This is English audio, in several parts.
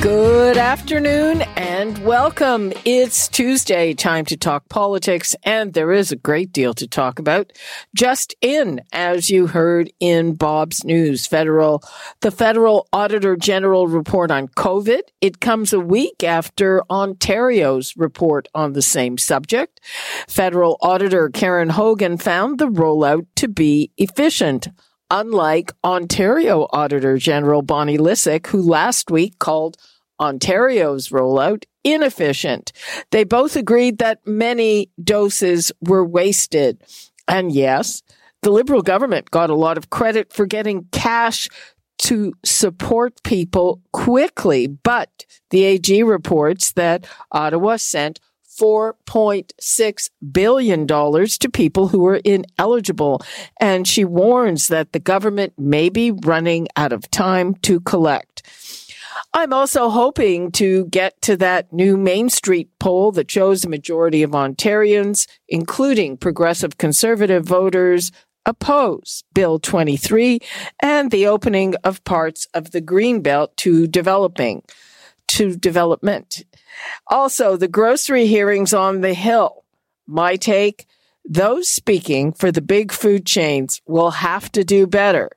Good afternoon and welcome. It's Tuesday, time to talk politics, and there is a great deal to talk about. Just in, as you heard in Bob's News, the Federal Auditor General report on COVID. It comes a week after Ontario's report on the same subject. Federal Auditor Karen Hogan found the rollout to be efficient, unlike Ontario Auditor General Bonnie Lissick, who last week called Ontario's rollout inefficient. They both agreed that many doses were wasted. And yes, the Liberal government got a lot of credit for getting cash to support people quickly, but the AG reports that Ottawa sent $4.6 billion to people who are ineligible, and she warns that the government may be running out of time to collect. I'm also hoping to get to that new Main Street poll that shows a majority of Ontarians, including progressive conservative voters, oppose Bill 23 and the opening of parts of the Greenbelt to development. Also, the grocery hearings on the Hill. My take, those speaking for the big food chains will have to do better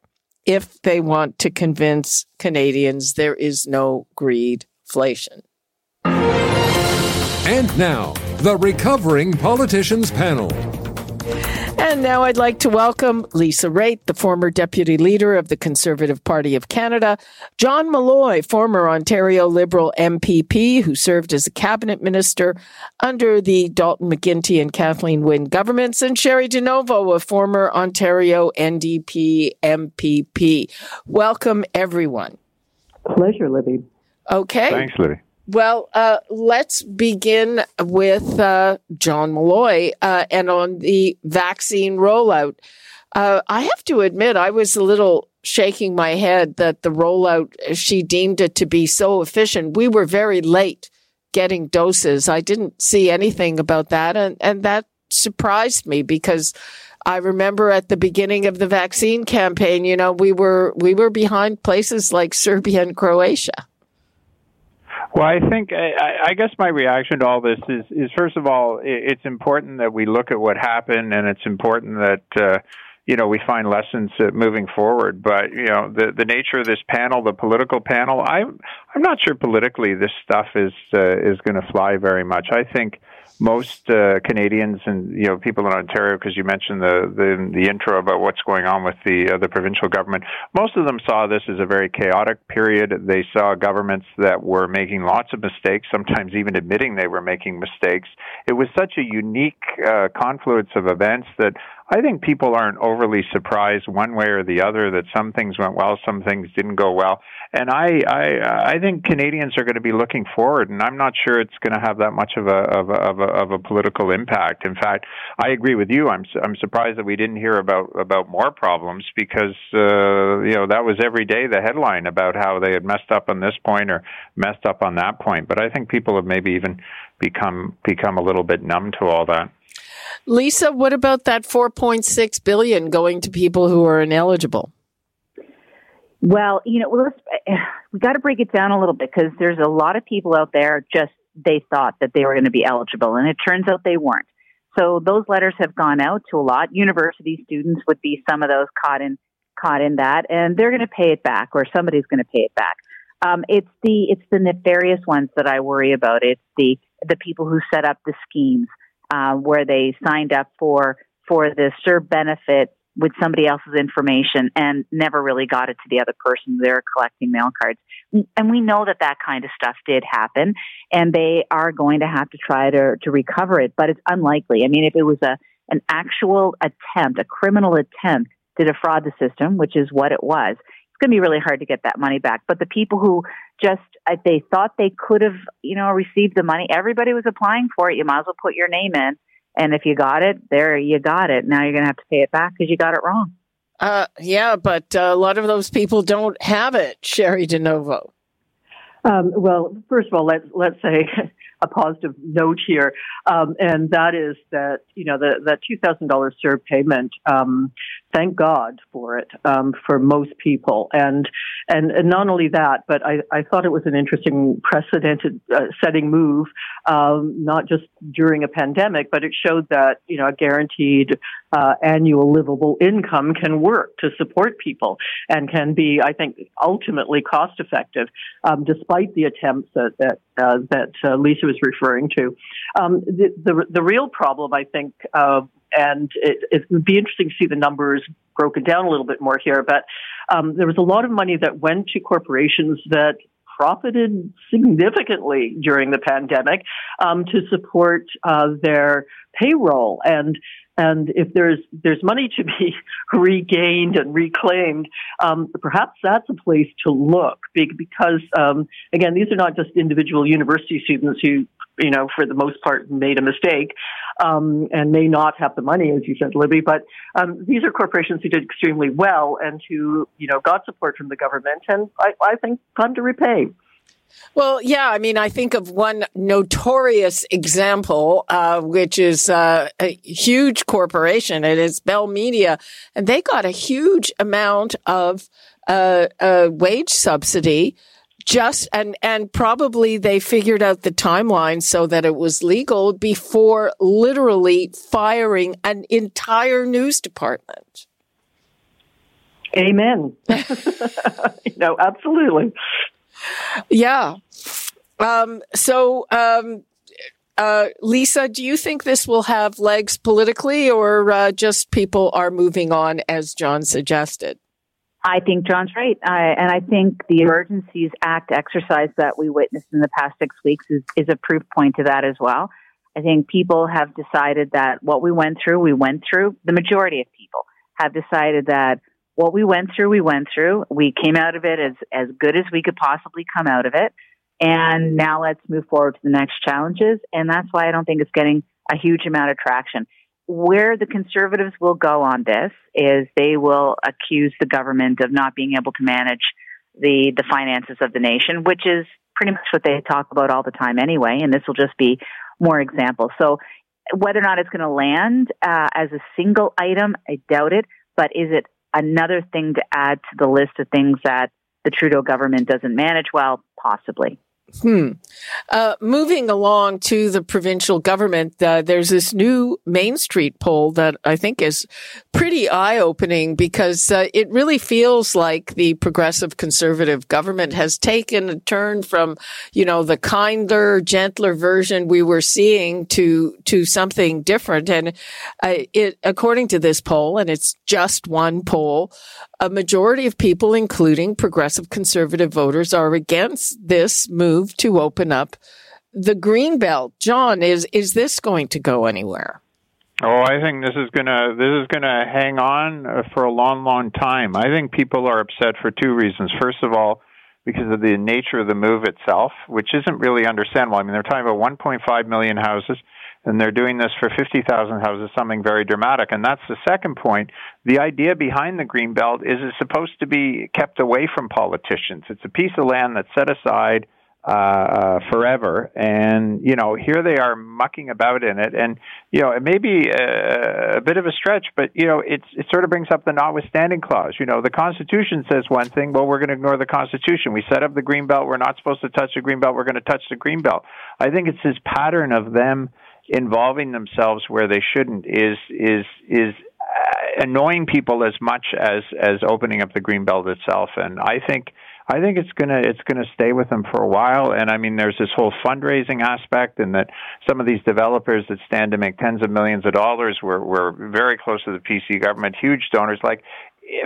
if they want to convince Canadians there is no greedflation. And now, the Recovering Politicians Panel. And now I'd like to welcome Lisa Raitt, the former deputy leader of the Conservative Party of Canada, John Malloy, former Ontario Liberal MPP, who served as a cabinet minister under the Dalton McGuinty and Kathleen Wynne governments, and Sherry DiNovo, a former Ontario NDP MPP. Welcome, everyone. Pleasure, Libby. Okay. Thanks, Libby. Well, let's begin with John Malloy and on the vaccine rollout. I have to admit, I was a little shaking my head that the rollout, she deemed it to be so efficient. We were very late getting doses. I didn't see anything about that. And that surprised me because I remember at the beginning of the vaccine campaign, you know, we were behind places like Serbia and Croatia. Well, I think I guess my reaction to all this is first of all, it's important that we look at what happened, and it's important that we find lessons moving forward. But you know, the nature of this panel, the political panel, I'm not sure politically this stuff is going to fly very much. I think most Canadians and people in Ontario, because you mentioned the intro about what's going on with the provincial government, most of them saw this as a very chaotic period. They saw governments that were making lots of mistakes, sometimes even admitting they were making mistakes. It was such a unique confluence of events that I think people aren't overly surprised one way or the other that some things went well, some things didn't go well. And I think Canadians are going to be looking forward, and I'm not sure it's going to have that much of a political impact. In fact, I agree with you. I'm surprised that we didn't hear about more problems because that was every day the headline about how they had messed up on this point or messed up on that point. But I think people have maybe even become a little bit numb to all that. Lisa, what about that $4.6 billion going to people who are ineligible? Well, we got to break it down a little bit because there's a lot of people out there they thought that they were going to be eligible, and it turns out they weren't. So those letters have gone out to a lot. University students would be some of those caught in that, and they're going to pay it back, or somebody's going to pay it back. It's the nefarious ones that I worry about. It's the people who set up the schemes. Where they signed up for the CERB benefit with somebody else's information and never really got it to the other person. They're collecting mail cards. And we know that kind of stuff did happen, and they are going to have to try to recover it, but it's unlikely. I mean, if it was an actual attempt, a criminal attempt to defraud the system, which is what it was, it's going to be really hard to get that money back. But the people who just, they thought they could have, you know, received the money, everybody was applying for it. You might as well put your name in. And if you got it, there, you got it. Now you're going to have to pay it back because you got it wrong. Yeah, but a lot of those people don't have it, Sherry DiNovo. Well, first of all, let's say a positive note here, and that is that, you know, the $2,000 CERB payment, thank God for it, for most people. And not only that, but I thought it was an interesting precedent-setting move, not just during a pandemic, but it showed that, you know, a guaranteed annual livable income can work to support people and can be, I think, ultimately cost-effective, despite the attempts that Lisa was referring to. The real problem, I think, and it would be interesting to see the numbers broken down a little bit more here, but there was a lot of money that went to corporations that profited significantly during the pandemic to support their payroll. And if there's money to be regained and reclaimed, perhaps that's a place to look, because again, these are not just individual university students who, you know, for the most part made a mistake and may not have the money, as you said, Libby, but these are corporations who did extremely well and who, you know, got support from the government, and I think time to repay. Well, yeah, I mean, I think of one notorious example, which is a huge corporation. It is Bell Media, and they got a huge amount of wage subsidy. Just and probably they figured out the timeline so that it was legal before literally firing an entire news department. Amen. No, absolutely. Yeah. Lisa, do you think this will have legs politically, or just people are moving on, as John suggested? I think John's right. And I think the Emergencies Act exercise that we witnessed in the past 6 weeks is a proof point to that as well. I think people have decided that what we went through, the majority of people have decided that what we went through. We came out of it as good as we could possibly come out of it. And now let's move forward to the next challenges. And that's why I don't think it's getting a huge amount of traction. Where the Conservatives will go on this is they will accuse the government of not being able to manage the finances of the nation, which is pretty much what they talk about all the time anyway. And this will just be more examples. So whether or not it's going to land as a single item, I doubt it. But is it another thing to add to the list of things that the Trudeau government doesn't manage well? Possibly. Moving along to the provincial government, there's this new Main Street poll that I think is pretty eye-opening, because it really feels like the progressive conservative government has taken a turn from, you know, the kinder, gentler version we were seeing to something different. And it, according to this poll, and it's just one poll, a majority of people, including progressive conservative voters, are against this move to open up the Greenbelt. John, is this going to go anywhere? Oh, I think this is gonna hang on for a long, long time. I think people are upset for two reasons. First of all, because of the nature of the move itself, which isn't really understandable. I mean, they're talking about 1.5 million houses. And they're doing this for 50,000 houses, something very dramatic. And that's the second point. The idea behind the Greenbelt is it's supposed to be kept away from politicians. It's a piece of land that's set aside forever. And, you know, here they are mucking about in it. And, you know, it may be a bit of a stretch, but, you know, it sort of brings up the notwithstanding clause. You know, the Constitution says one thing. Well, we're going to ignore the Constitution. We set up the Greenbelt. We're not supposed to touch the Greenbelt. We're going to touch the Greenbelt. I think it's this pattern of them involving themselves where they shouldn't is annoying people as much as opening up the Greenbelt itself. And I think it's gonna stay with them for a while. And I mean, there's this whole fundraising aspect, and that some of these developers that stand to make tens of millions of dollars were very close to the PC government, huge donors. Like,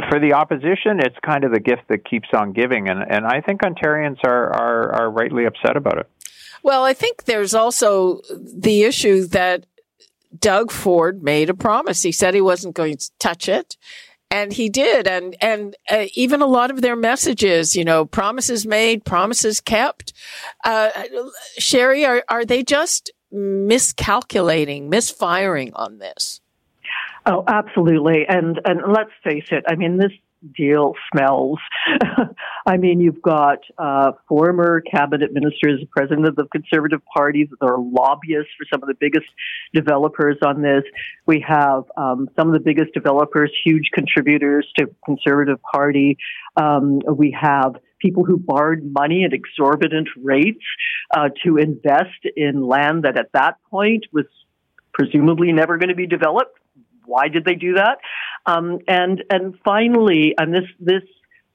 for the opposition, it's kind of the gift that keeps on giving, and I think Ontarians are rightly upset about it. Well, I think there's also the issue that Doug Ford made a promise. He said he wasn't going to touch it. And he did. And even a lot of their messages, you know, promises made, promises kept. Sherry, are they just miscalculating, misfiring on this? Oh, absolutely. And let's face it. I mean, this deal smells. I mean, you've got former cabinet ministers, president of the Conservative Party, that are lobbyists for some of the biggest developers on this. We have some of the biggest developers, huge contributors to Conservative Party. We have people who borrowed money at exorbitant rates to invest in land that at that point was presumably never going to be developed. Why did they do that? And finally, and this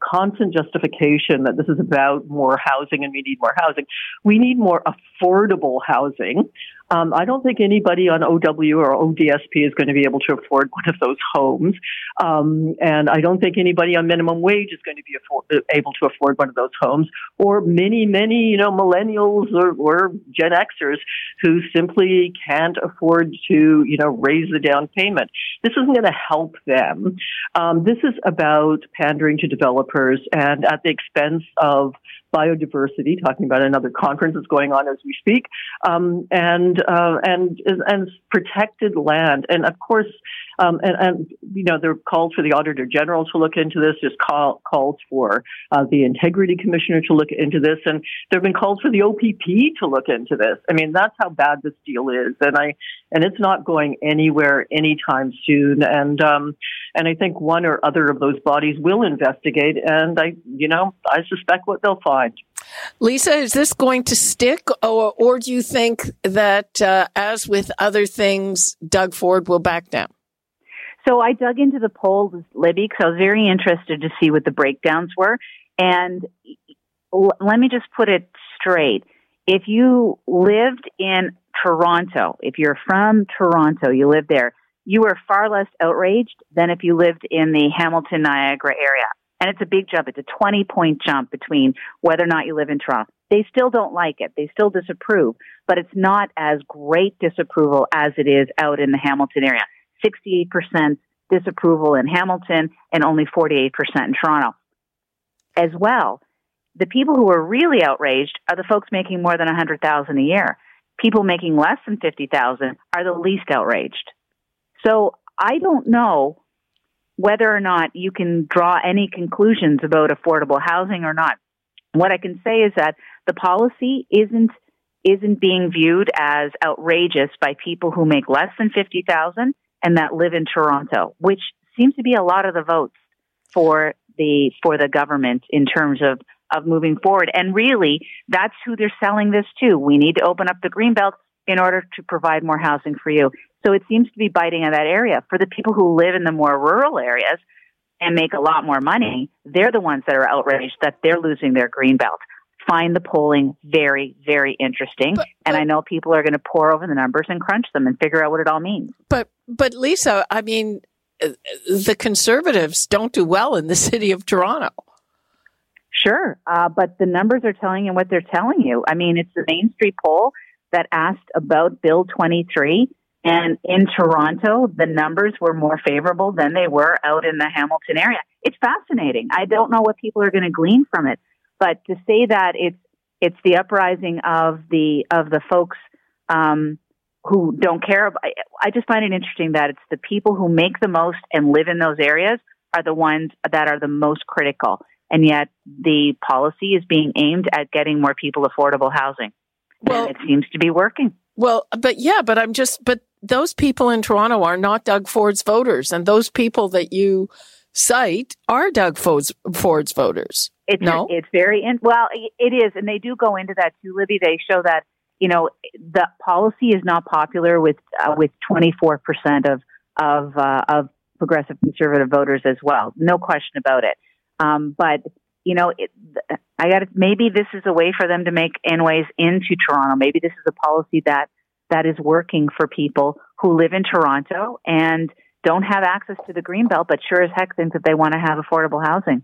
constant justification that this is about more housing and we need more housing. We need more affordable housing. I don't think anybody on OW or ODSP is going to be able to afford one of those homes. And I don't think anybody on minimum wage is going to be able to afford one of those homes, or many, you know, millennials or Gen Xers who simply can't afford to, you know, raise the down payment. This isn't going to help them. This is about pandering to developers and at the expense of biodiversity, talking about another conference that's going on as we speak, and protected land. And of course, you know, there are calls for the Auditor General to look into this. There's calls for the Integrity Commissioner to look into this. And there have been calls for the OPP to look into this. I mean, that's how bad this deal is. And it's not going anywhere anytime soon. And I think one or other of those bodies will investigate. And I suspect what they'll find. Lisa, is this going to stick, or do you think that, as with other things, Doug Ford will back down? So I dug into the polls, Libby, because I was very interested to see what the breakdowns were. And let me just put it straight. If you lived in Toronto, if you're from Toronto, you live there, you were far less outraged than if you lived in the Hamilton-Niagara area. And it's a big jump. It's a 20-point jump between whether or not you live in Toronto. They still don't like it. They still disapprove. But it's not as great disapproval as it is out in the Hamilton area. 68% disapproval in Hamilton and only 48% in Toronto. As well, the people who are really outraged are the folks making more than $100,000 a year. People making less than $50,000 are the least outraged. So I don't know whether or not you can draw any conclusions about affordable housing or not. What I can say is that the policy isn't being viewed as outrageous by people who make less than $50,000 and that live in Toronto, which seems to be a lot of the votes for the government in terms of moving forward. And really, that's who they're selling this to. We need to open up the Greenbelt in order to provide more housing for you. So it seems to be biting in that area. For the people who live in the more rural areas and make a lot more money, they're the ones that are outraged that they're losing their green belt. Find the polling very, very interesting. But I know people are going to pore over the numbers and crunch them and figure out what it all means. But Lisa, I mean, the Conservatives don't do well in the city of Toronto. Sure. But the numbers are telling you what they're telling you. I mean, it's the Main Street poll that asked about Bill 23. And in Toronto, the numbers were more favorable than they were out in the Hamilton area. It's fascinating. I don't know what people are going to glean from it, but to say that it's the uprising of the folks who don't care about, I just find it interesting that it's the people who make the most and live in those areas are the ones that are the most critical, and yet the policy is being aimed at getting more people affordable housing. Well, and it seems to be working. Well, but those people in Toronto are not Doug Ford's voters, and those people that you cite are Doug Ford's voters. It is, and they do go into that too, Libby. They show that, you know, the policy is not popular with 24% of progressive conservative voters as well. No question about it. But you know, maybe this is a way for them to make inroads into Toronto. Maybe this is a policy that is working for people who live in Toronto and don't have access to the Greenbelt, but sure as heck think that they want to have affordable housing.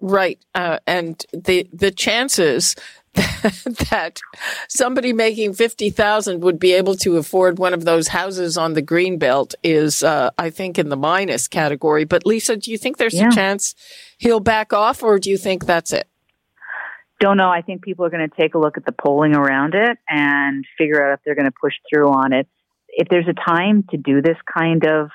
Right. And the chances that somebody making $50,000 would be able to afford one of those houses on the Greenbelt is, I think, in the minus category. But Lisa, do you think there's a chance he'll back off, or do you think that's it? Don't know. I think people are going to take a look at the polling around it and figure out if they're going to push through on it. If there's a time to do this kind of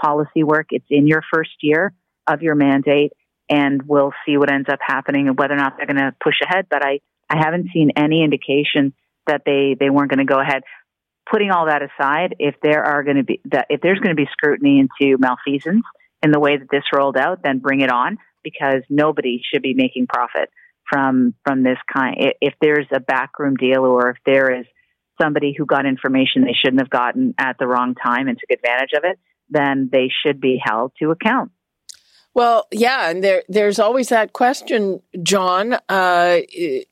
policy work, it's in your first year of your mandate, and we'll see what ends up happening and whether or not they're going to push ahead. But I haven't seen any indication that they weren't going to go ahead. Putting all that aside, if there's going to be scrutiny into malfeasance in the way that this rolled out, then bring it on, because nobody should be making profit from this kind. If there's a backroom deal, or if there is somebody who got information they shouldn't have gotten at the wrong time and took advantage of it, then they should be held to account. Well, yeah, and there's always that question, John. Is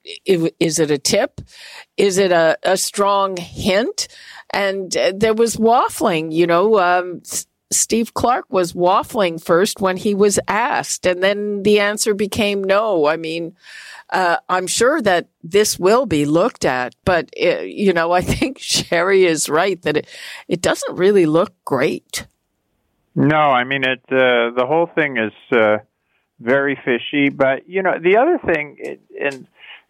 it a tip? Is it a strong hint? And there was waffling, you know. Steve Clark was waffling first when he was asked, and then the answer became no. I mean, I'm sure that this will be looked at, but, you know, I think Sherry is right that it doesn't really look great. No, I mean, the whole thing is very fishy. But, you know, the other thing, and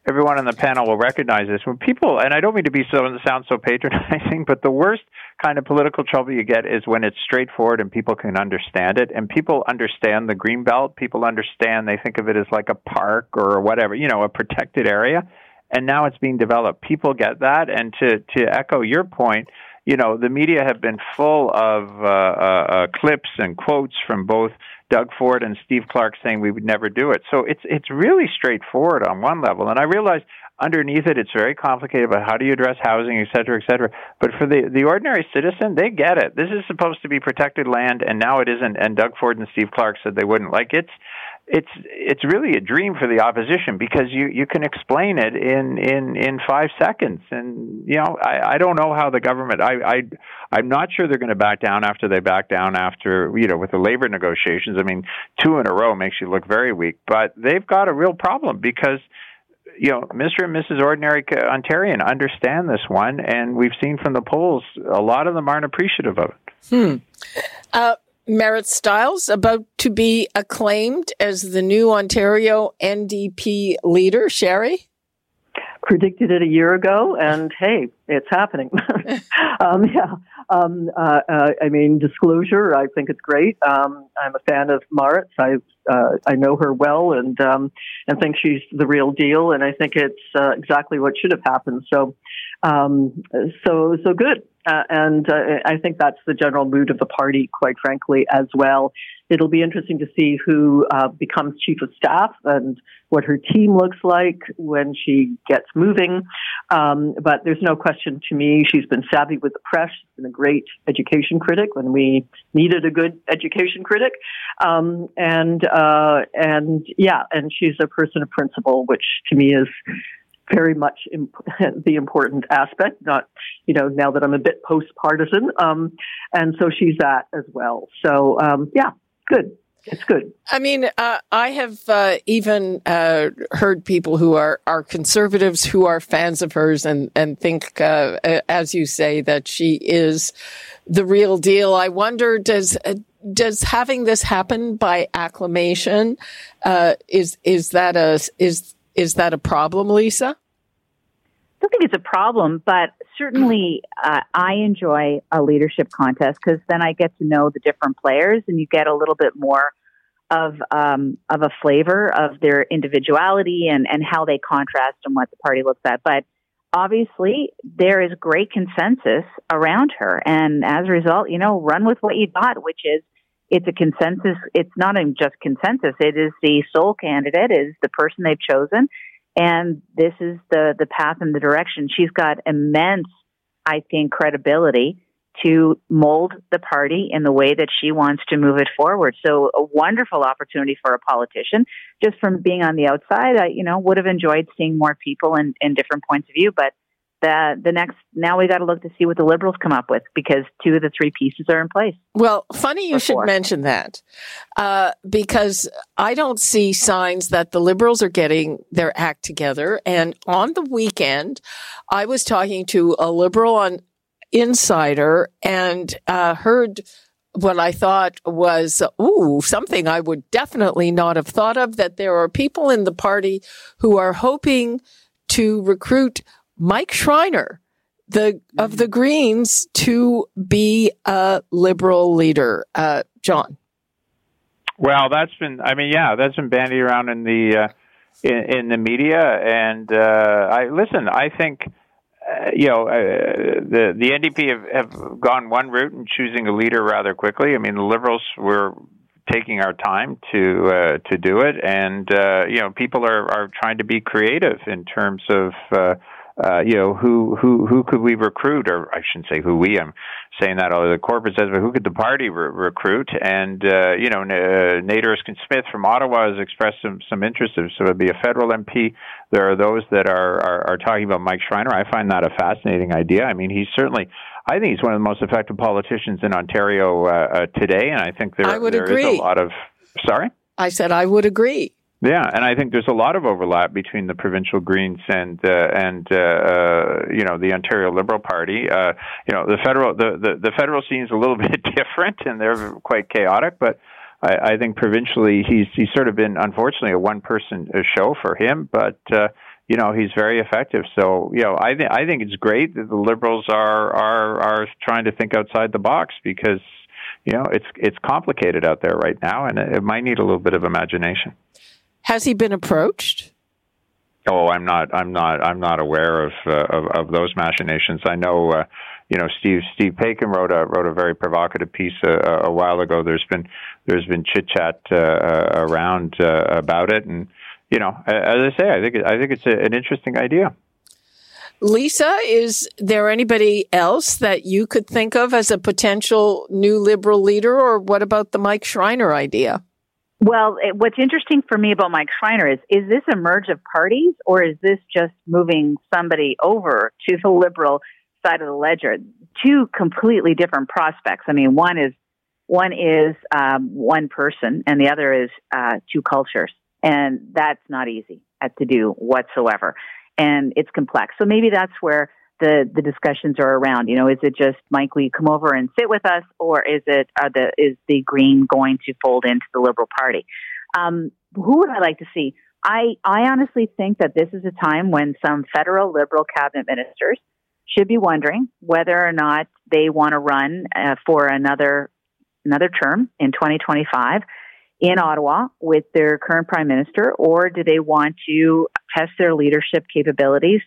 everyone on the panel will recognize this, when people, and I don't mean to be sound so patronizing, but the worst kind of political trouble you get is when it's straightforward and people can understand it. And people understand the Greenbelt. People understand, they think of it as like a park or whatever, you know, a protected area. And now it's being developed. People get that. And to echo your point, you know, the media have been full of clips and quotes from both Doug Ford and Steve Clark saying we would never do it. So it's really straightforward on one level. And I realize underneath it, it's very complicated about how do you address housing, et cetera, et cetera. But for the ordinary citizen, they get it. This is supposed to be protected land, and now it isn't. And Doug Ford and Steve Clark said they wouldn't. Like, it's really a dream for the opposition, because you can explain it in 5 seconds. And, you know, I don't know how the government, I'm not sure they're going to back down after they back down after, you know, with the labor negotiations. I mean, two in a row makes you look very weak. But they've got a real problem, because, you know, Mr. and Mrs. Ordinary Ontarian understand this one, and we've seen from the polls, a lot of them aren't appreciative of it. Marit Stiles, about to be acclaimed as the new Ontario NDP leader. Sherry? Predicted it a year ago, and hey, it's happening. I mean, disclosure, I think it's great. I'm a fan of Marit's. I know her well, and think she's the real deal. And I think it's exactly what should have happened. So, so good. I think that's the general mood of the party, quite frankly, as well. It'll be interesting to see who becomes chief of staff and what her team looks like when she gets moving. But there's no question to me, she's been savvy with the press. She's been a great education critic when we needed a good education critic. And she's a person of principle, which to me is very much the important aspect, not, you know, now that I'm a bit post-partisan. And so she's that as well. So, good. It's good. I mean, I have even heard people who are conservatives who are fans of hers and think, as you say, that she is the real deal. I wonder, does having this happen by acclamation, is that a problem, Lisa? I don't think it's a problem, but certainly I enjoy a leadership contest, because then I get to know the different players, and you get a little bit more of a flavor of their individuality and how they contrast and what the party looks at. But obviously, there is great consensus around her, and as a result, you know, run with what you got, which is it's a consensus. It's not just consensus. It is the sole candidate, is the person they've chosen. And this is the path and the direction. She's got immense, I think, credibility to mold the party in the way that she wants to move it forward. So a wonderful opportunity for a politician. Just from being on the outside, I would have enjoyed seeing more people and different points of view. But Now we got to look to see what the Liberals come up with, because two of the three pieces are in place. Well, funny you should mention that, because I don't see signs that the Liberals are getting their act together. And on the weekend, I was talking to a Liberal on Insider and heard what I thought was, something I would definitely not have thought of, that there are people in the party who are hoping to recruit Mike Schreiner of the Greens to be a Liberal leader. John. Well, that's been bandied around in the in the media, and I think the NDP have gone one route in choosing a leader rather quickly. I mean, the Liberals were taking our time to do it, and people are trying to be creative in terms of who could we recruit, or I shouldn't say who we. I'm saying that although the corporate says, but who could the party recruit? And Nate Erskine-Smith from Ottawa has expressed some interest. So it'd be a federal MP. There are those that are talking about Mike Schreiner. I find that a fascinating idea. I mean, I think he's one of the most effective politicians in Ontario today, and I think there is a lot of. Sorry, I said I would agree. Yeah, and I think there's a lot of overlap between the provincial Greens and the Ontario Liberal Party. The federal scene's a little bit different, and they're quite chaotic. But I think provincially, he's sort of been, unfortunately, a one-person show for him. But he's very effective. So I think it's great that the Liberals are trying to think outside the box, because it's complicated out there right now, and it might need a little bit of imagination. Has he been approached? Oh, I'm not aware of those machinations. I know, Steve Paikin wrote a very provocative piece a while ago. There's been chit chat around about it, and as I say, I think it's an interesting idea. Lisa, is there anybody else that you could think of as a potential new Liberal leader, or what about the Mike Schreiner idea? Well, what's interesting for me about Mike Schreiner is this a merge of parties, or is this just moving somebody over to the Liberal side of the ledger? Two completely different prospects. I mean, one is one person, and the other is two cultures, and that's not easy to do whatsoever, and it's complex. So maybe that's where the discussions are around. Is it just, Mike, will you come over and sit with us, or is the Green going to fold into the Liberal Party? Who would I like to see? I honestly think that this is a time when some federal Liberal cabinet ministers should be wondering whether or not they want to run for another term in 2025 in Ottawa with their current Prime Minister, or do they want to test their leadership capabilities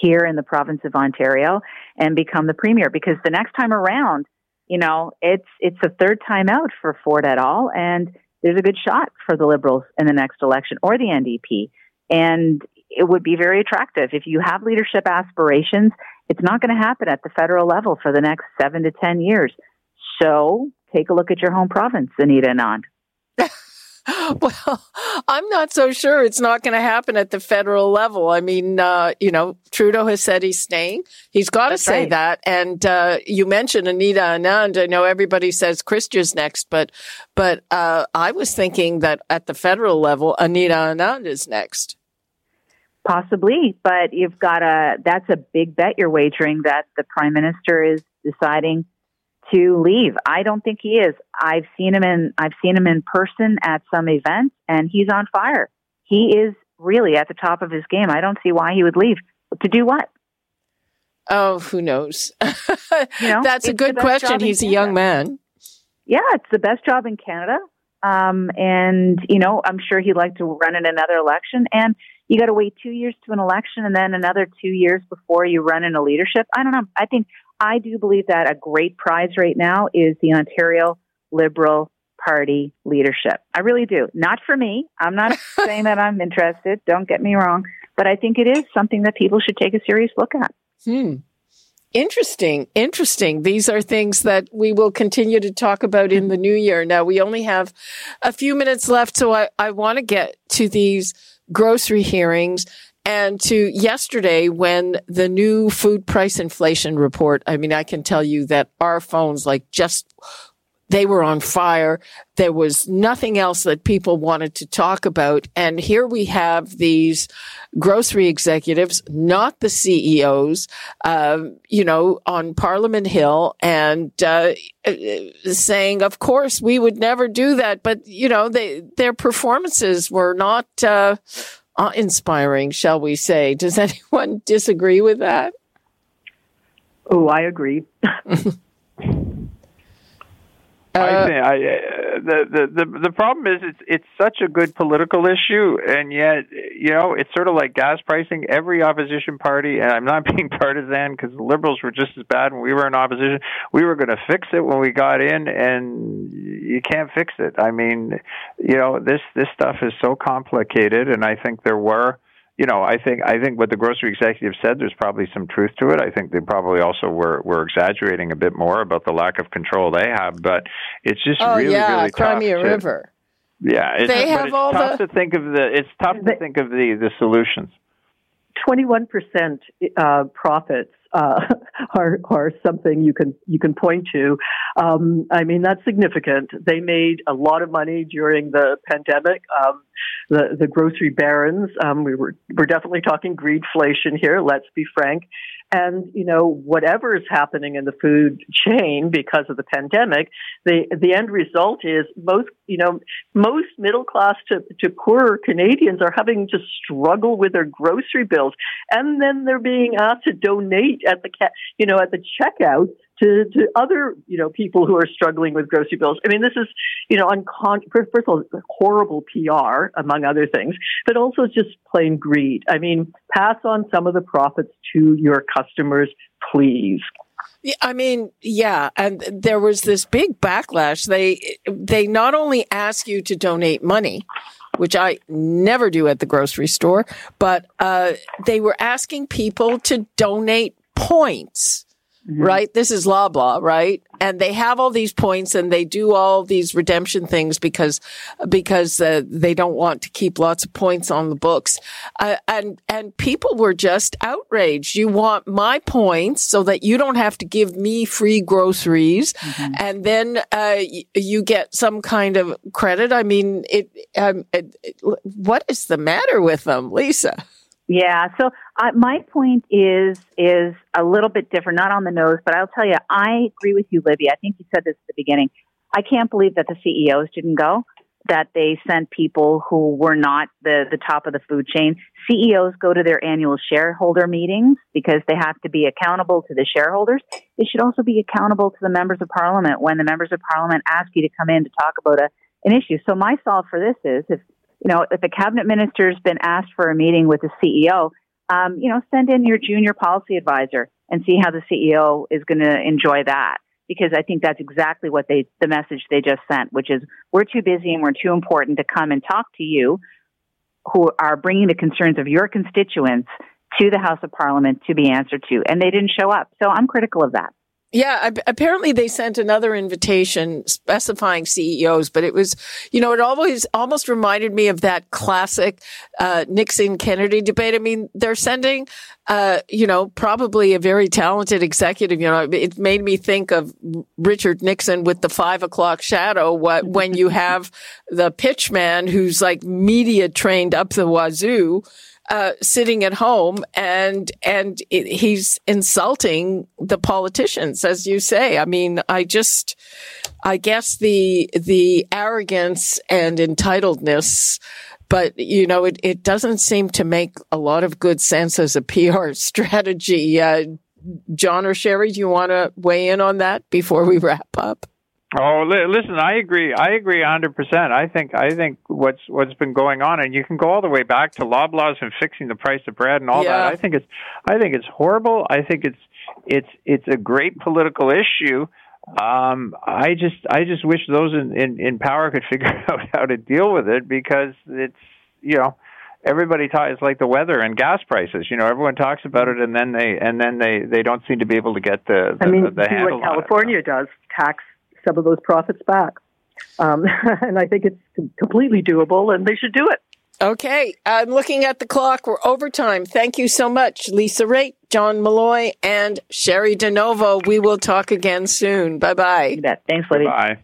here in the province of Ontario and become the premier? Because the next time around, it's the third time out for Ford et al. And there's a good shot for the Liberals in the next election, or the NDP. And it would be very attractive. If you have leadership aspirations, it's not going to happen at the federal level for the next 7 to 10 years. So take a look at your home province, Anita Anand. Well, I'm not so sure it's not going to happen at the federal level. I mean, Trudeau has said he's staying. He's got to say that. And you mentioned Anita Anand. I know everybody says Christia's next, but I was thinking that at the federal level, Anita Anand is next. Possibly, but you've got that's a big bet you're wagering that the Prime Minister is deciding to leave. I don't think he is. I've seen him in person at some events, and he's on fire. He is really at the top of his game. I don't see why he would leave. To do what? Oh, who knows? That's a good question. He's a young man. Yeah, it's the best job in Canada, and I'm sure he'd like to run in another election. And you got to wait 2 years to an election, and then another 2 years before you run in a leadership. I don't know. I do believe that a great prize right now is the Ontario Liberal Party leadership. I really do. Not for me. I'm not saying that I'm interested. Don't get me wrong. But I think it is something that people should take a serious look at. Interesting. These are things that we will continue to talk about in the new year. Now, we only have a few minutes left, so I want to get to these grocery hearings And to yesterday when the new food price inflation report, I mean, I can tell you that our phones they were on fire. There was nothing else that people wanted to talk about. And here we have these grocery executives, not the CEOs, on Parliament Hill and saying, of course, we would never do that. But, their performances were not inspiring, shall we say. Does anyone disagree with that? Oh, I agree. I think the problem is it's such a good political issue, and yet it's sort of like gas pricing. Every opposition party, and I'm not being partisan because the Liberals were just as bad when we were in opposition. We were going to fix it when we got in, and you can't fix it. I mean, this stuff is so complicated, and I think there were. I think what the grocery executive said, there's probably some truth to it. I think they probably also were exaggerating a bit more about the lack of control they have, but it's just really Crimea tough. River. Yeah, it's tough to think of the solutions. 21% profits are something you can point to. That's significant. They made a lot of money during the pandemic. The grocery barons. We're definitely talking greedflation here. Let's be frank. And whatever is happening in the food chain because of the pandemic, the end result is most middle class to poorer Canadians are having to struggle with their grocery bills, and then they're being asked to donate at the at the checkout to other people who are struggling with grocery bills. I mean, this is first of all, horrible PR among other things, but also just plain greed. I mean, pass on some of the profits to your customers, please. I mean, yeah, and there was this big backlash. They not only ask you to donate money, which I never do at the grocery store, but they were asking people to donate points. Mm-hmm. Right? This is Loblaw, right? And they have all these points and they do all these redemption things because they don't want to keep lots of points on the books. And people were just outraged. You want my points so that you don't have to give me free groceries. Mm-hmm. And then, you get some kind of credit. I mean, what is the matter with them, Lisa? Yeah. So my point is a little bit different, not on the nose, but I'll tell you, I agree with you, Libby. I think you said this at the beginning. I can't believe that the CEOs didn't go, that they sent people who were not the top of the food chain. CEOs go to their annual shareholder meetings because they have to be accountable to the shareholders. They should also be accountable to the members of parliament when the members of parliament ask you to come in to talk about an issue. So my solve for this is if a cabinet minister's been asked for a meeting with the CEO, send in your junior policy advisor and see how the CEO is going to enjoy that. Because I think that's exactly what the message they just sent, which is we're too busy and we're too important to come and talk to you who are bringing the concerns of your constituents to the House of Parliament to be answered to. And they didn't show up. So I'm critical of that. Yeah, apparently they sent another invitation specifying CEOs, but it was, it always almost reminded me of that classic Nixon-Kennedy debate. I mean, they're sending, probably a very talented executive. It made me think of Richard Nixon with the 5 o'clock shadow. When you have the pitchman who's like media trained up the wazoo, sitting at home and he's insulting the politicians, as you say. I mean, I guess the arrogance and entitledness, but it doesn't seem to make a lot of good sense as a PR strategy. John or Sherry, do you want to weigh in on that before we wrap up? Oh, listen, I agree 100%. I think what's been going on, and you can go all the way back to Loblaws and fixing the price of bread and all that. I think it's horrible. I think it's a great political issue. I just wish those in power could figure out how to deal with it, because it's, everybody talks like the weather and gas prices. Everyone talks about it, and then they don't seem to be able to get the handle on it. California does tax some of those profits back. And I think it's completely doable, and they should do it. Okay, I'm looking at the clock. We're over time. Thank you so much, Lisa Raitt, John Malloy, and Sherry DiNovo. We will talk again soon. Bye-bye. Thanks, Libby. Bye.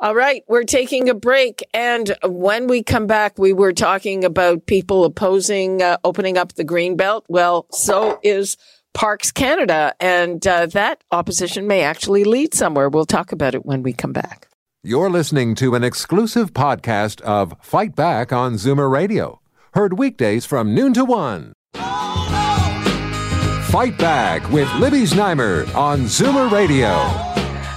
All right, we're taking a break. And when we come back, we were talking about people opposing opening up the Greenbelt. Well, so is Parks Canada, and that opposition may actually lead somewhere. We'll talk about it when we come back. You're listening to an exclusive podcast of Fight Back on Zoomer Radio. Heard weekdays from noon to one. Oh, no. Fight Back with Libby Znaimer on Zoomer Radio.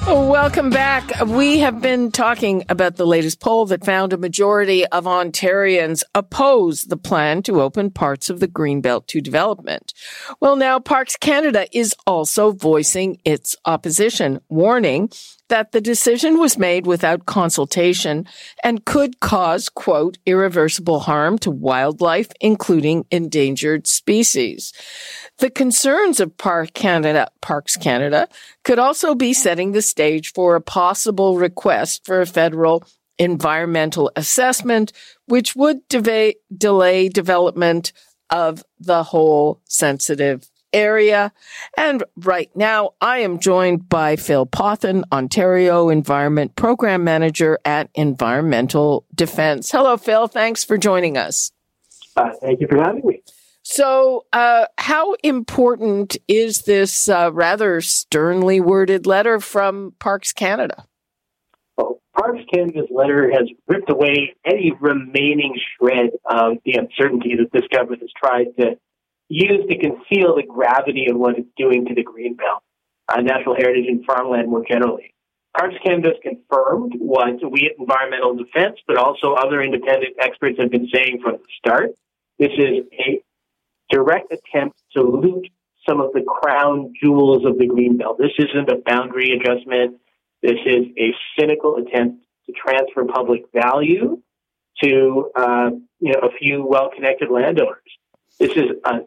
Welcome back. We have been talking about the latest poll that found a majority of Ontarians oppose the plan to open parts of the Greenbelt to development. Well, now Parks Canada is also voicing its opposition, warning that the decision was made without consultation and could cause, quote, irreversible harm to wildlife, including endangered species. The concerns of Parks Canada could also be setting the stage for a possible request for a federal environmental assessment, which would delay development of the whole sensitive area. And right now, I am joined by Phil Pothen, Ontario Environment Program Manager at Environmental Defence. Hello, Phil. Thanks for joining us. Thank you for having me. So how important is this rather sternly worded letter from Parks Canada? Well, Parks Canada's letter has ripped away any remaining shred of the uncertainty that this government has tried to used to conceal the gravity of what it's doing to the Greenbelt, natural heritage and farmland more generally. Parks Canada has confirmed what we at Environmental Defence, but also other independent experts have been saying from the start. This is a direct attempt to loot some of the crown jewels of the Greenbelt. This isn't a boundary adjustment. This is a cynical attempt to transfer public value to a few well-connected landowners. This is a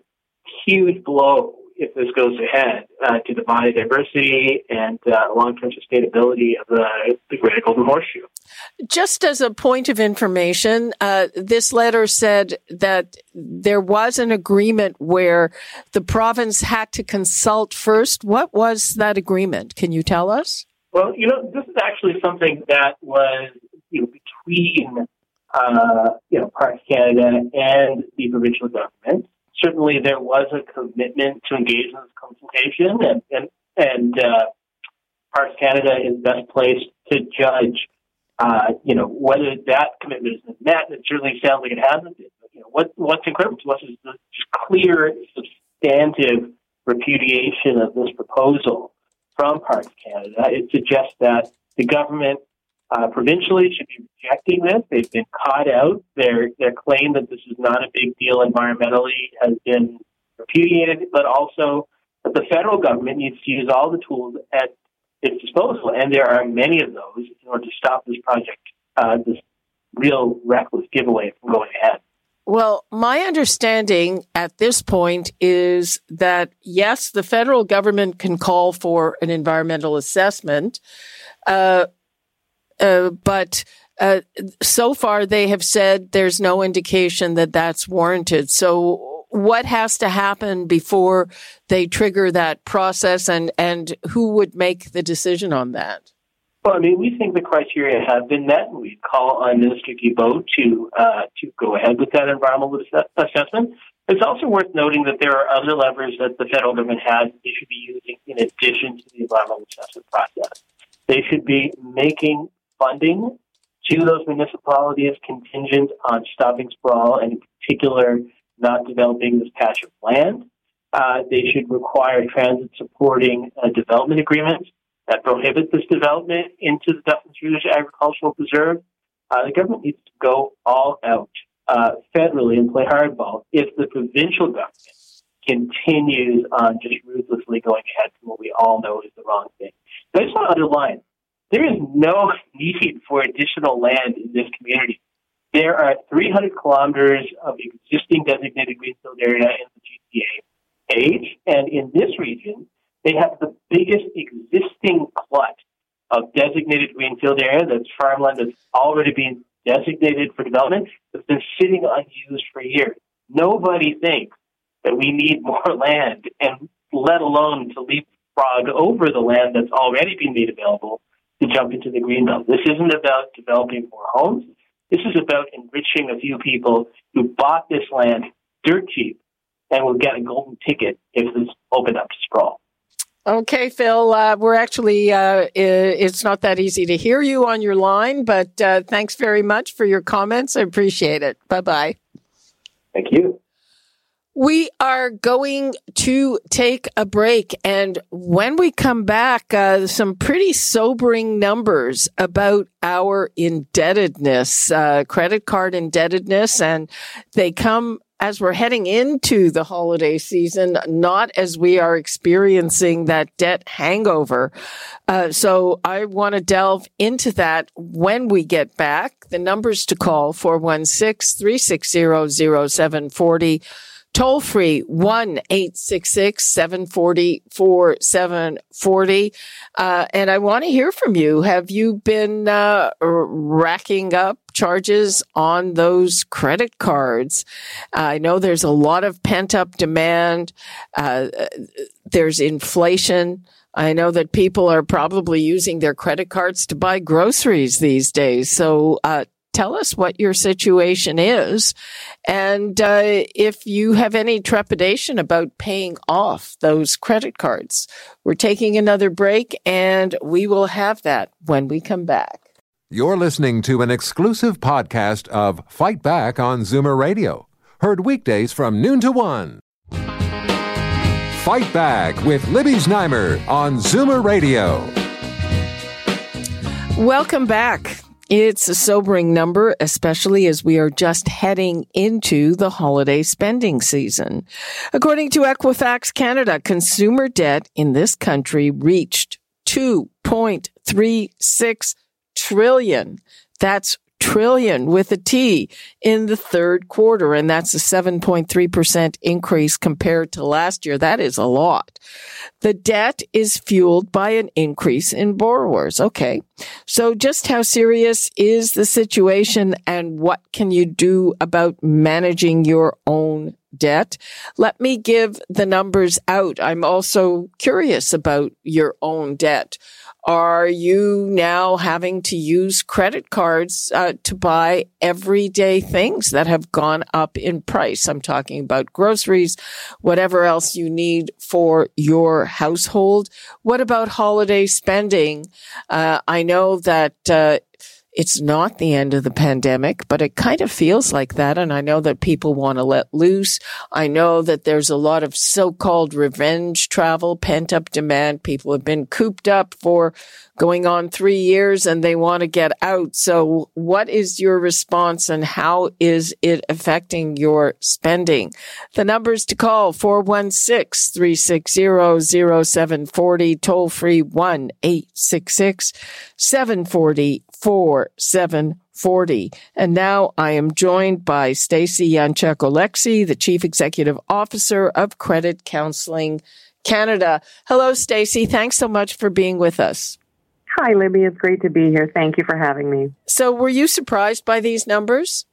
huge blow, if this goes ahead, to the biodiversity and long-term sustainability of the Great Golden Horseshoe. Just as a point of information, this letter said that there was an agreement where the province had to consult first. What was that agreement? Can you tell us? Well, this is actually something that was between Parks Canada and the provincial government. Certainly there was a commitment to engage in this consultation, and Parks Canada is best placed to judge, whether that commitment has been met. It certainly sounds like it hasn't been. But, what's incredible to us is the clear, substantive repudiation of this proposal from Parks Canada. It suggests that the government provincially should be rejecting this. They've been caught out. Their claim that this is not a big deal environmentally has been repudiated, but also that the federal government needs to use all the tools at its disposal, and there are many of those, in order to stop this project, this real reckless giveaway from going ahead. Well, my understanding at this point is that, yes, the federal government can call for an environmental assessment, but so far they have said there's no indication that that's warranted. So what has to happen before they trigger that process, and who would make the decision on that? Well, we think the criteria have been met, and we call on Minister Guilbeault to go ahead with that environmental assessment. It's also worth noting that there are other levers that the federal government has they should be using in addition to the environmental assessment process. They should be making funding to those municipalities contingent on stopping sprawl and, in particular, not developing this patch of land. They should require transit-supporting development agreements that prohibit this development into the Duffins Rouge Agricultural Preserve. The government needs to go all out federally and play hardball if the provincial government continues on just ruthlessly going ahead from what we all know is the wrong thing. But I just want to underline, there is no need for additional land in this community. There are 300 kilometers of existing designated greenfield area in the GTA age, and in this region, they have the biggest existing glut of designated greenfield area that's farmland that's already been designated for development. The that's been sitting unused for years. Nobody thinks that we need more land, and let alone to leapfrog over the land that's already been made available to jump into the Greenbelt. This isn't about developing more homes. This is about enriching a few people who bought this land dirt cheap and will get a golden ticket if it's open up to sprawl. Okay, Phil, we're actually, it's not that easy to hear you on your line, but thanks very much for your comments. I appreciate it. Bye-bye. Thank you. We are going to take a break, and when we come back, some pretty sobering numbers about our indebtedness, credit card indebtedness, and they come as we're heading into the holiday season, not as we are experiencing that debt hangover. So I want to delve into that when we get back. The numbers to call, 416-360-0740. Toll free, 1-866-740-4740. And I want to hear from you. Have you been racking up charges on those credit cards? I know there's a lot of pent-up demand. There's inflation. I know that people are probably using their credit cards to buy groceries these days. So, tell us what your situation is, and if you have any trepidation about paying off those credit cards. We're taking another break, and we will have that when we come back. You're listening to an exclusive podcast of Fight Back on Zoomer Radio, heard weekdays from noon to one. Fight Back with Libby Znaimer on Zoomer Radio. Welcome back. It's a sobering number, especially as we are just heading into the holiday spending season. According to Equifax Canada, consumer debt in this country reached $2.36 trillion. That's trillion with a T in the third quarter, and that's a 7.3% increase compared to last year. That is a lot. The debt is fueled by an increase in borrowers. Okay, so just how serious is the situation, and what can you do about managing your own debt? Let me give the numbers out. I'm also curious about your own debt. Are you now having to use credit cards to buy everyday things that have gone up in price? I'm talking about groceries, whatever else you need for your household. What about holiday spending? I know that it's not the end of the pandemic, but it kind of feels like that. And I know that people want to let loose. I know that there's a lot of so-called revenge travel, pent-up demand. People have been cooped up for going on 3 years and they want to get out. So what is your response, and how is it affecting your spending? The numbers to call, 416-360-0740, toll free 1-866-740-4740. And now I am joined by Stacy Yanchak-Oleksy, the Chief Executive Officer of Credit Counseling Canada. Hello, Stacy. Thanks so much for being with us. Hi, Libby. It's great to be here. Thank you for having me. So were you surprised by these numbers?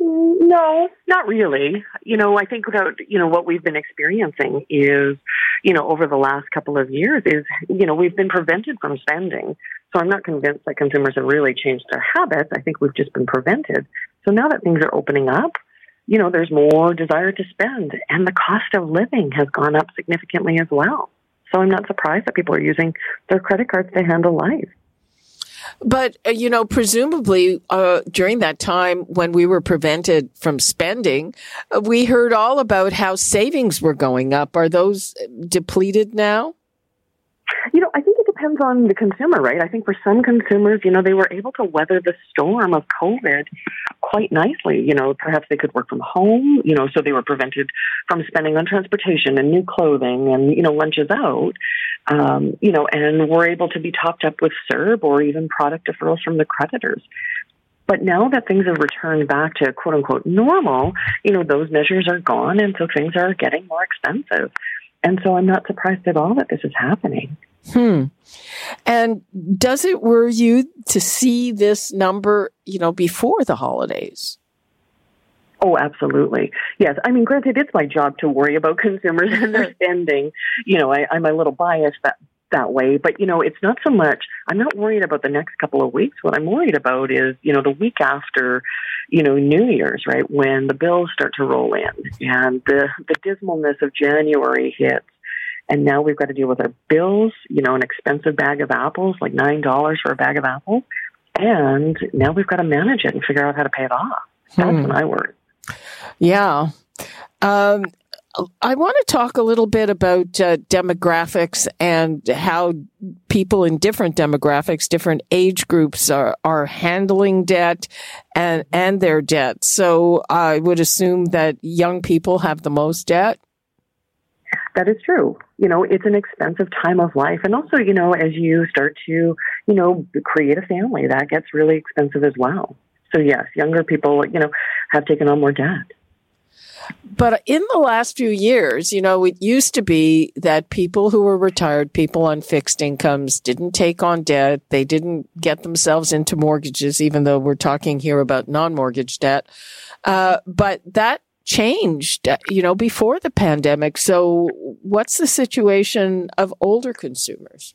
No, not really. You know, I think that, you know, what we've been experiencing is, you know, over the last couple of years is, you know, we've been prevented from spending. So I'm not convinced that consumers have really changed their habits. I think we've just been prevented. So now that things are opening up, you know, there's more desire to spend, and the cost of living has gone up significantly as well. So I'm not surprised that people are using their credit cards to handle life. But, you know, presumably during that time when we were prevented from spending, we heard all about how savings were going up. Are those depleted now? You know, I think it depends on the consumer, right? I think for some consumers, you know, they were able to weather the storm of COVID quite nicely. You know, perhaps they could work from home, you know, so they were prevented from spending on transportation and new clothing and, you know, lunches out, you know, and were able to be topped up with CERB or even product deferrals from the creditors. But now that things have returned back to quote unquote normal, you know, those measures are gone, and so things are getting more expensive. And so I'm not surprised at all that this is happening. And does it worry you to see this number, you know, before the holidays? Oh, absolutely. Yes. I mean, granted, it's my job to worry about consumers and their spending. You know, I'm a little biased that way. But, you know, it's not so much, I'm not worried about the next couple of weeks. What I'm worried about is, you know, the week after, you know, New Year's, right, when the bills start to roll in and the dismalness of January hits. And now we've got to deal with our bills, you know, an expensive bag of apples, like $9 for a bag of apples. And now we've got to manage it and figure out how to pay it off. That's when I worry. Yeah. I want to talk a little bit about demographics and how people in different demographics, different age groups are handling debt and their debt. So I would assume that young people have the most debt. That is true. You know, it's an expensive time of life. And also, you know, as you start to, you know, create a family, that gets really expensive as well. So yes, younger people, you know, have taken on more debt. But in the last few years, you know, it used to be that people who were retired, people on fixed incomes, didn't take on debt. They didn't get themselves into mortgages, even though we're talking here about non-mortgage debt. But that changed, you know, before the pandemic. So what's the situation of older consumers?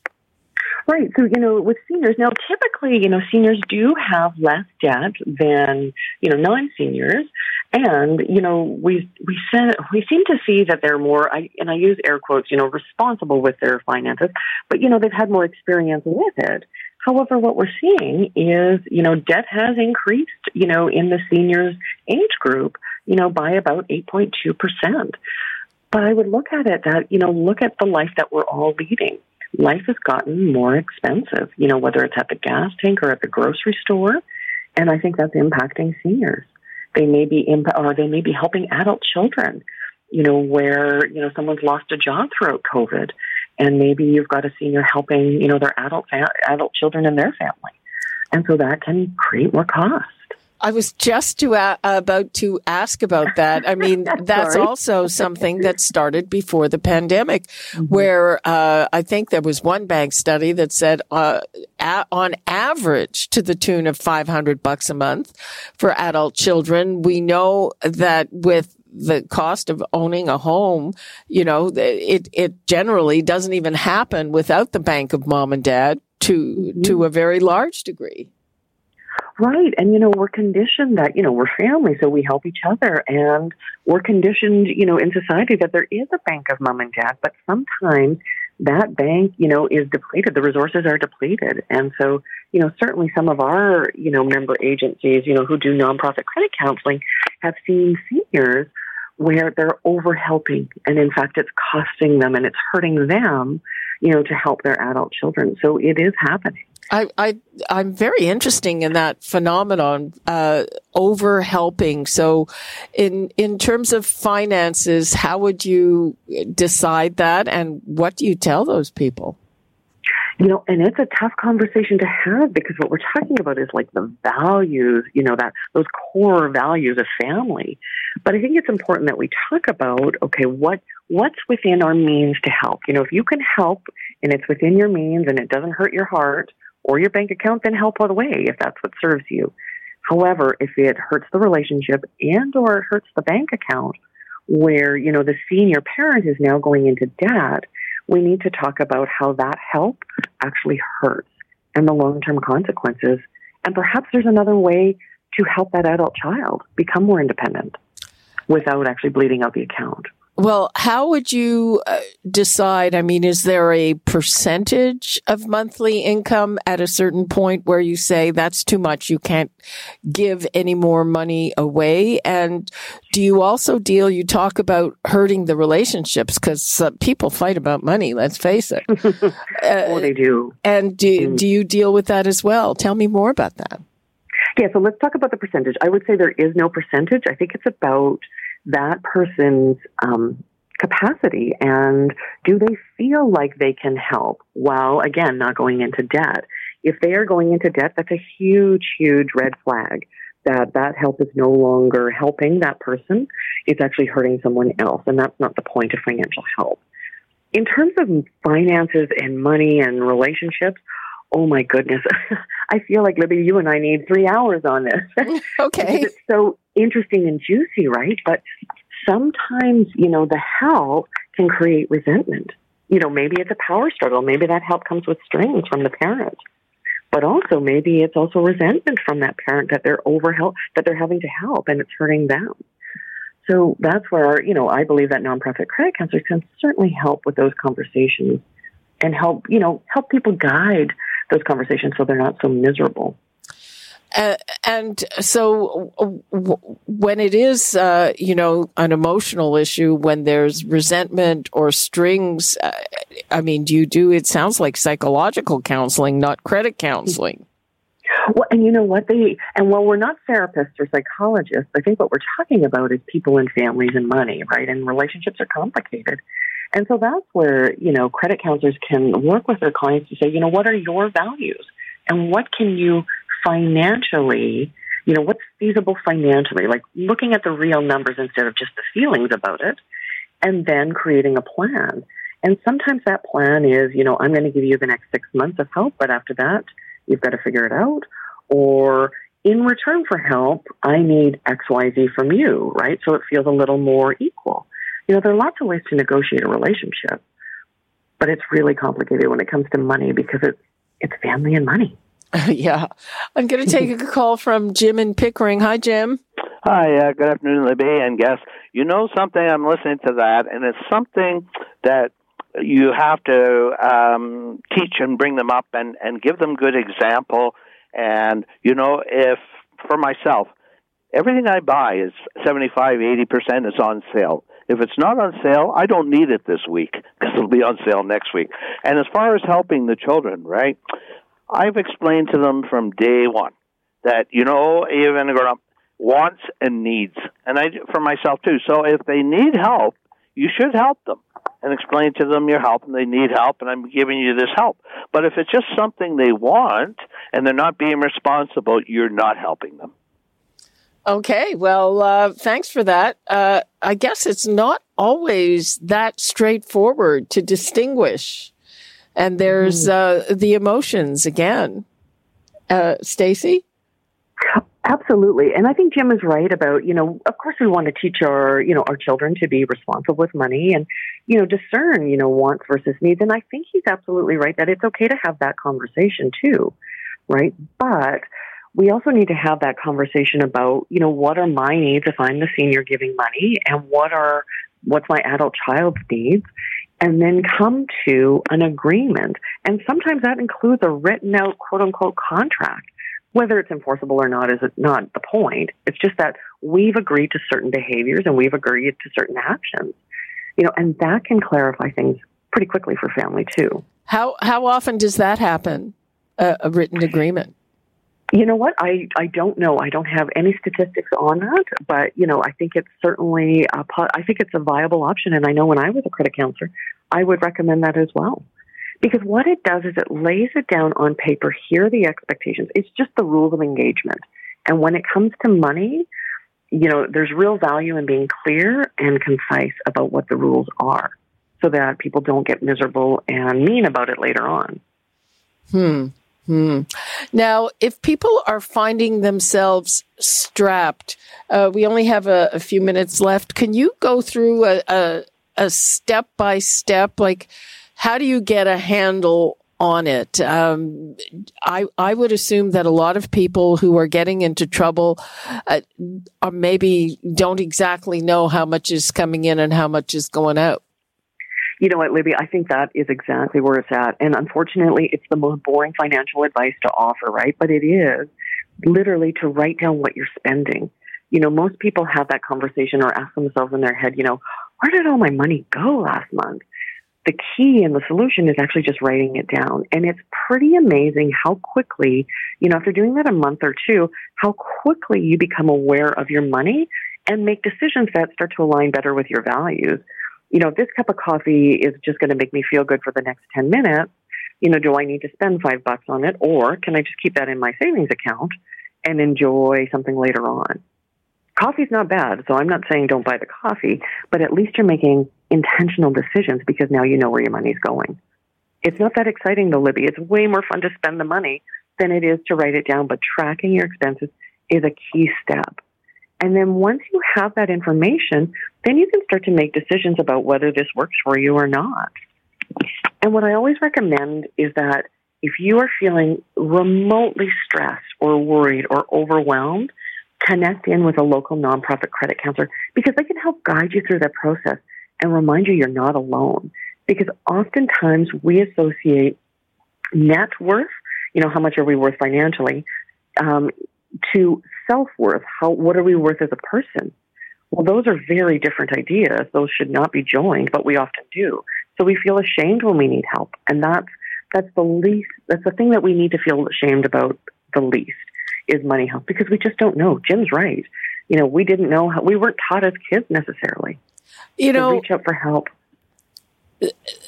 Right. So, you know, with seniors, now typically, you know, seniors do have less debt than, you know, non-seniors. And, you know, we seem to see that they're more, and I use air quotes, you know, responsible with their finances, but, you know, they've had more experience with it. However, what we're seeing is, you know, debt has increased, you know, in the seniors age group, you know, by about 8.2%. But I would look at it that, you know, look at the life that we're all leading. Life has gotten more expensive, you know, whether it's at the gas tank or at the grocery store. And I think that's impacting seniors. They may be or they may be helping adult children, you know, where, you know, someone's lost a job throughout COVID. And maybe you've got a senior helping, you know, their adult children and their family. And so that can create more cost. I was just about to ask about that. I mean, that's also something that started before the pandemic, where I think there was one bank study that said on average to the tune of $500 a month for adult children. We know that with the cost of owning a home, you know, it generally doesn't even happen without the bank of mom and dad to a very large degree. Right. And, you know, we're conditioned that, you know, we're family, so we help each other. And we're conditioned, you know, in society that there is a bank of mom and dad, but sometimes that bank, you know, is depleted. The resources are depleted. And so, you know, certainly some of our, you know, member agencies, you know, who do nonprofit credit counseling have seen seniors where they're over helping. And in fact, it's costing them and it's hurting them, you know, to help their adult children. So it is happening. I'm very interesting in that phenomenon, over helping. So in terms of finances, how would you decide that? And what do you tell those people? You know, and it's a tough conversation to have because what we're talking about is like the values, you know, that those core values of family. But I think it's important that we talk about, okay, what's within our means to help? You know, if you can help and it's within your means and it doesn't hurt your heart or your bank account, then help all the way if that's what serves you. However, if it hurts the relationship and or hurts the bank account where, you know, the senior parent is now going into debt, we need to talk about how that help actually hurts and the long-term consequences. And perhaps there's another way to help that adult child become more independent without actually bleeding out the account. Well, how would you decide? I mean, is there a percentage of monthly income at a certain point where you say that's too much, you can't give any more money away? And do you also you talk about hurting the relationships because people fight about money, let's face it. Oh, they do. And do you deal with that as well? Tell me more about that. Yeah, so let's talk about the percentage. I would say there is no percentage. I think it's about that person's capacity and do they feel like they can help while, again, not going into debt? If they are going into debt, that's a huge, huge red flag that help is no longer helping that person. It's actually hurting someone else, and that's not the point of financial help. In terms of finances and money and relationships, oh my goodness, I feel like, Libby, you and I need 3 hours on this. Okay. It's so interesting and juicy, right? But sometimes, you know, the hell can create resentment. You know, maybe it's a power struggle. Maybe that help comes with strings from the parent. But also maybe it's also resentment from that parent that they're that they're having to help and it's hurting them. So that's where, you know, I believe that nonprofit credit counselors can certainly help with those conversations and help, you know, help people guide those conversations so they're not so miserable. And so when it is, you know, an emotional issue, when there's resentment or strings, I mean, do you do, it sounds like psychological counseling, not credit counseling. Well, and you know what while we're not therapists or psychologists, I think what we're talking about is people and families and money, right? And relationships are complicated. And so that's where, you know, credit counselors can work with their clients to say, you know, what are your values? And what can you financially, you know, what's feasible financially? Like looking at the real numbers instead of just the feelings about it, and then creating a plan. And sometimes that plan is, you know, I'm going to give you the next 6 months of help, but after that, you've got to figure it out. Or in return for help, I need X, Y, Z from you, right? So it feels a little more equal. You know, there are lots of ways to negotiate a relationship, but it's really complicated when it comes to money because it's family and money. Yeah. I'm going to take a call from Jim in Pickering. Hi, Jim. Hi. Good afternoon, Libby and guests. You know something, I'm listening to that, and it's something that you have to teach and bring them up and give them good example. And, you know, if for myself, everything I buy is 75-80% is on sale. If it's not on sale, I don't need it this week because it'll be on sale next week. And as far as helping the children, right, I've explained to them from day one that, you know, even a grown-up wants and needs. And I, for myself too. So if they need help, you should help them and explain to them your help and they need help and I'm giving you this help. But if it's just something they want and they're not being responsible, you're not helping them. Okay. Well, thanks for that. I guess it's not always that straightforward to distinguish. And there's the emotions again. Stacy? Absolutely. And I think Jim is right about, you know, of course we want to teach our, you know, our children to be responsible with money and, you know, discern, you know, wants versus needs. And I think he's absolutely right that it's okay to have that conversation too, right? But we also need to have that conversation about, you know, what are my needs if I'm the senior giving money and what's my adult child's needs? And then come to an agreement. And sometimes that includes a written out, quote unquote, contract. Whether it's enforceable or not is not the point. It's just that we've agreed to certain behaviors and we've agreed to certain actions. You know, and that can clarify things pretty quickly for family too. How often does that happen, a written agreement? You know what? I don't know. I don't have any statistics on that, but, you know, I think it's certainly, I think it's a viable option. And I know when I was a credit counselor, I would recommend that as well. Because what it does is it lays it down on paper. Here are the expectations. It's just the rules of engagement. And when it comes to money, you know, there's real value in being clear and concise about what the rules are so that people don't get miserable and mean about it later on. Now, if people are finding themselves strapped, we only have a few minutes left. Can you go through a step-by-step, like how do you get a handle on it? I would assume that a lot of people who are getting into trouble are maybe don't exactly know how much is coming in and how much is going out. You know what, Libby, I think that is exactly where it's at. And unfortunately, it's the most boring financial advice to offer, right? But it is literally to write down what you're spending. You know, most people have that conversation or ask themselves in their head, you know, where did all my money go last month? The key and the solution is actually just writing it down. And it's pretty amazing how quickly, you know, after doing that a month or two, how quickly you become aware of your money and make decisions that start to align better with your values. You know, this cup of coffee is just going to make me feel good for the next 10 minutes. You know, do I need to spend $5 on it? Or can I just keep that in my savings account and enjoy something later on? Coffee's not bad, so I'm not saying don't buy the coffee, but at least you're making intentional decisions because now you know where your money's going. It's not that exciting though, Libby. It's way more fun to spend the money than it is to write it down, but tracking your expenses is a key step. And then once you have that information, then you can start to make decisions about whether this works for you or not. And what I always recommend is that if you are feeling remotely stressed or worried or overwhelmed, connect in with a local nonprofit credit counselor, because they can help guide you through that process and remind you you're not alone. Because oftentimes we associate net worth, you know, how much are we worth financially, to self-worth, what are we worth as a person? Well, those are very different ideas. Those should not be joined, but we often do. So we feel ashamed when we need help, and that's the thing that we need to feel ashamed about the least is money help, because we just don't know. Jim's right. You know, we didn't know how, we weren't taught as kids necessarily. You know, to reach out for help.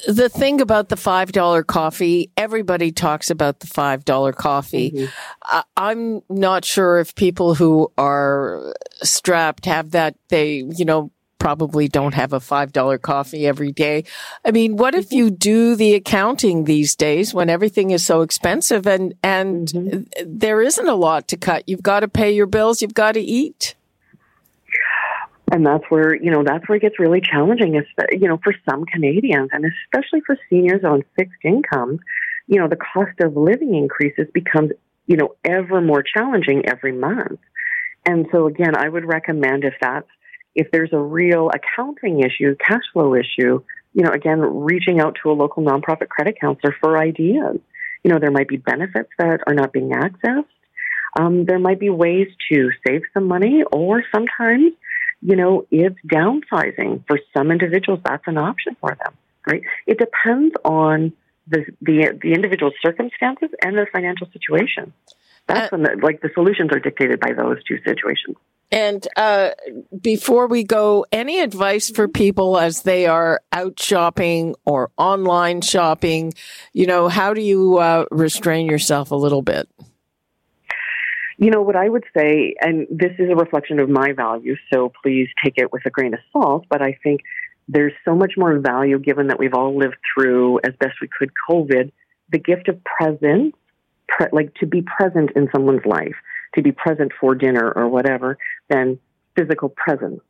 The thing about the $5 coffee, everybody talks about the $5 coffee. Mm-hmm. I'm not sure if people who are strapped have that. They, you know, probably don't have a $5 coffee every day. I mean, what if you do the accounting these days when everything is so expensive and mm-hmm. there isn't a lot to cut? You've got to pay your bills. You've got to eat. And that's where it gets really challenging, you know, for some Canadians, and especially for seniors on fixed incomes. You know, the cost of living increases becomes, you know, ever more challenging every month. And so, again, I would recommend if there's a real accounting issue, cash flow issue, you know, again, reaching out to a local nonprofit credit counselor for ideas. You know, there might be benefits that are not being accessed. There might be ways to save some money, or sometimes, you know, it's downsizing. For some individuals, that's an option for them, right? It depends on the individual circumstances and their financial situation. That's when the solutions are dictated by those two situations. And before we go, any advice for people as they are out shopping or online shopping? You know, how do you restrain yourself a little bit? You know, what I would say, and this is a reflection of my values, so please take it with a grain of salt, but I think there's so much more value given that we've all lived through, as best we could, COVID, the gift of presence, like to be present in someone's life, to be present for dinner or whatever, than physical presence,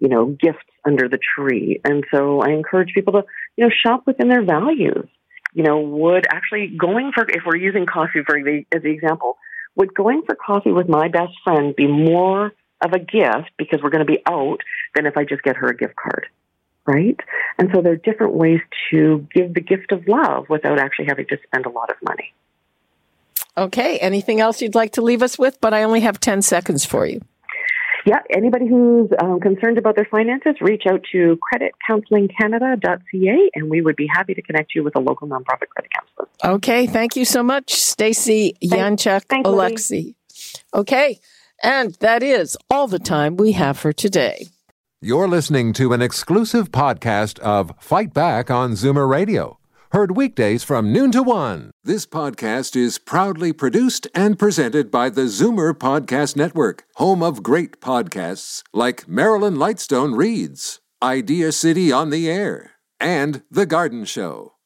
you know, gifts under the tree. And so I encourage people to, you know, shop within their values. You know, if we're using coffee as the example, would going for coffee with my best friend be more of a gift because we're going to be out than if I just get her a gift card, right? And so there are different ways to give the gift of love without actually having to spend a lot of money. Okay. Anything else you'd like to leave us with? But I only have 10 seconds for you. Yeah. Anybody who's concerned about their finances, reach out to creditcounselingcanada.ca, and we would be happy to connect you with a local nonprofit credit counselor. Okay. Thank you so much, Stacy Yanchak-Oleksy. Okay. And that is all the time we have for today. You're listening to an exclusive podcast of Fight Back on Zoomer Radio. Heard weekdays from noon to 1. This podcast is proudly produced and presented by the Zoomer Podcast Network, home of great podcasts like Marilyn Lightstone Reads, Idea City on the Air, and The Garden Show.